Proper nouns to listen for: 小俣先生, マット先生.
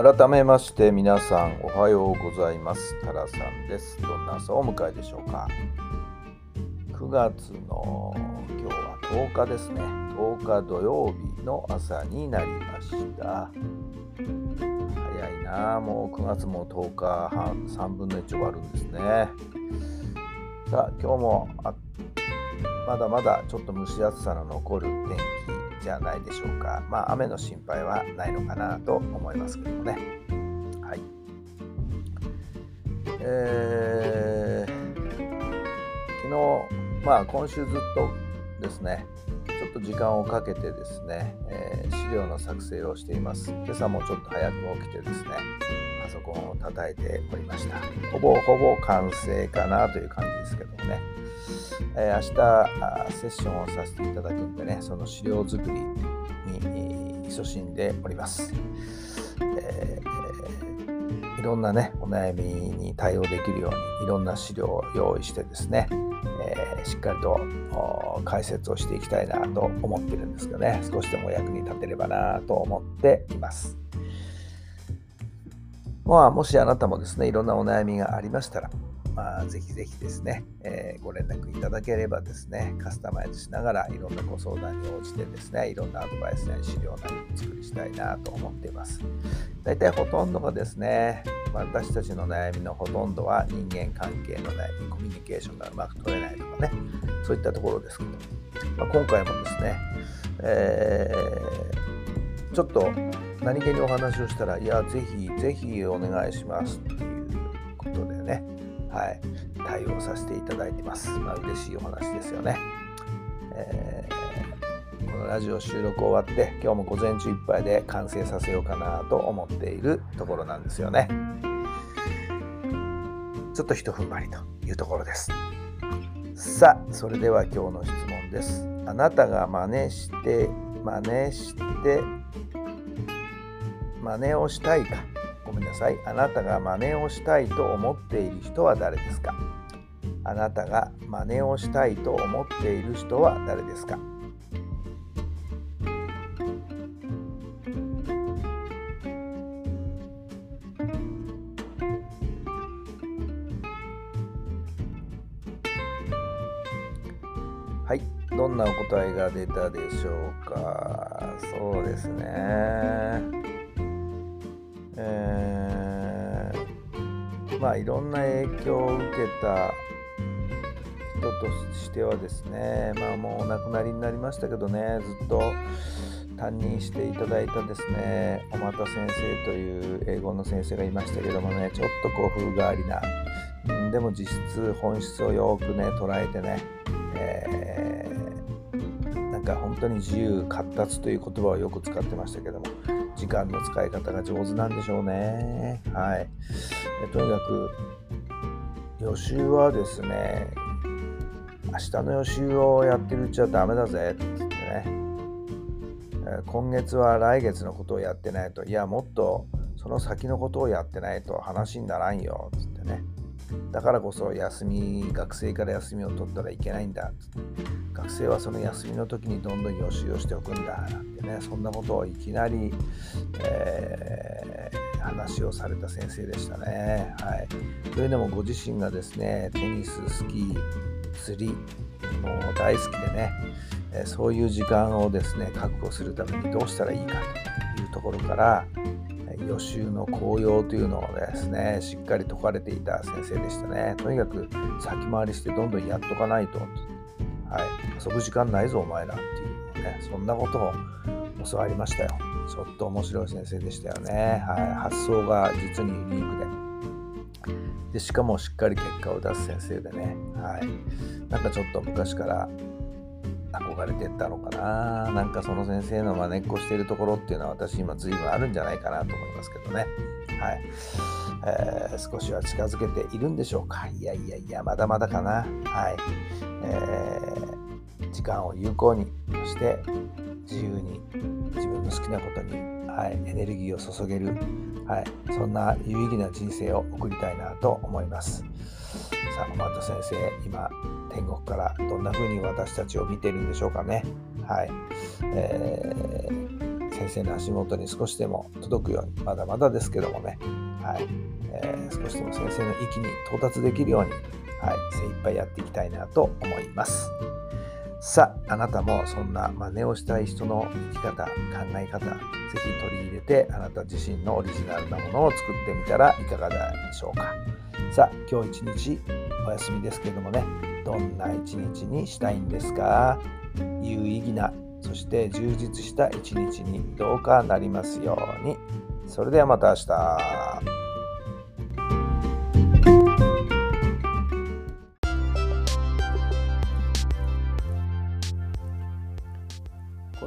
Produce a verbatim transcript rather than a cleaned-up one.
改めまして皆さんおはようございます。タラさんです。どんな朝をお迎えでしょうか。くがつの今日はとおかですね。とおか土曜日の朝になりました。早いな、もうくがつもとおかはん、さんぶんのいち終わるんですね。さあ今日もあまだまだちょっと蒸し暑さの残る天気じゃないでしょうか。まあ雨の心配はないのかなと思いますけどもね。はい。えー、昨日まあ今週ずっとですね、ちょっと時間をかけてですね、えー、資料の作成をしています。今朝もちょっと早く起きてですね、パソコンを叩いておりました。ほぼほぼ完成かなという感じですけどもね。えー、明日セッションをさせていただくんでね、その資料作りに勤しんでおります、えー、いろんなねお悩みに対応できるようにいろんな資料を用意してですね、えー、しっかりと解説をしていきたいなと思ってるんですけどね、少しでも役に立てればなと思っています。まあ、もしあなたもですねいろんなお悩みがありましたら、まあ、ぜひぜひですね、えー、ご連絡いただければですね、カスタマイズしながらいろんなご相談に応じてですね、いろんなアドバイスや資料なりお作りしたいなと思っています。だいたいほとんどがですね、私たちの悩みのほとんどは人間関係の悩み、コミュニケーションがうまく取れないとかね、そういったところですけど、まあ、今回もですね、えー、ちょっと何気にお話をしたら、いや、ぜひぜひお願いしますっていうことでね、はい、対応させていただいてます。まあ、嬉しいお話ですよね、えー、このラジオ収録終わって今日も午前中いっぱいで完成させようかなと思っているところなんですよね。ちょっとひと踏ん張りというところです。さあそれでは今日の質問です。あなたが真似して真似して真似をしたいかごめんなさい。あなたが真似をしたいと思っている人は誰ですか？あなたが真似をしたいと思っている人は誰ですか？はい、どんなお答えが出たでしょうか。そうですね。えー、まあいろんな影響を受けた人としてはですね、まあもうお亡くなりになりましたけどね、ずっと担任していただいたですね、小俣先生という英語の先生がいましたけどもね、ちょっとこう風変わりな、うん、でも実質本質をよくね捉えてね、えー、なんか本当に自由闊達という言葉をよく使ってましたけども、時間の使い方が上手なんでしょうね。はい。とにかく予習はですね、明日の予習をやってるうちはダメだぜって言ってね、今月は来月のことをやってないと、いやもっとその先のことをやってないと話にならんよって言ってね、だからこそ休み、学生から休みを取ったらいけないんだって言って、学生はその休みの時にどんどん予習をしておくんだなんてね、そんなことをいきなり、えー、話をされた先生でしたね。はい。というのもご自身がですね、テニス、スキー、釣りもう大好きでね、そういう時間をですね確保するためにどうしたらいいかというところから、予習の効用というのをですねしっかり解かれていた先生でしたね。とにかく先回りしてどんどんやっとかないと、はい、遊ぶ時間ないぞお前らっていうね、そんなことを教わりましたよ。ちょっと面白い先生でしたよね、はい、発想が実にユニークで、でしかもしっかり結果を出す先生でね、はい、なんかちょっと昔から憧れてったのかな。なんかその先生の真似っこしてるところっていうのは私今随分あるんじゃないかなと思いますけどね。はい、えー、少しは近づけているんでしょうか。いやいやいやまだまだかな。はい、えー、時間を有効に、そして自由に自分の好きなことに、はい、エネルギーを注げる、はい、そんな有意義な人生を送りたいなと思います。さあ、マット先生、今天国からどんな風に私たちを見ているんでしょうかね。はい、えー、先生の足元に少しでも届くように、まだまだですけどもね、はい、えー、少しでも先生の域に到達できるように、はい、精一杯やっていきたいなと思います。さあ、あなたもそんな真似をしたい人の生き方、考え方、ぜひ取り入れて、あなた自身のオリジナルなものを作ってみたらいかがでしょうか。さあ、今日一日お休みですけどもね、どんな一日にしたいんですか。有意義な、そして充実した一日にどうかなりますように。それではまた明日。こ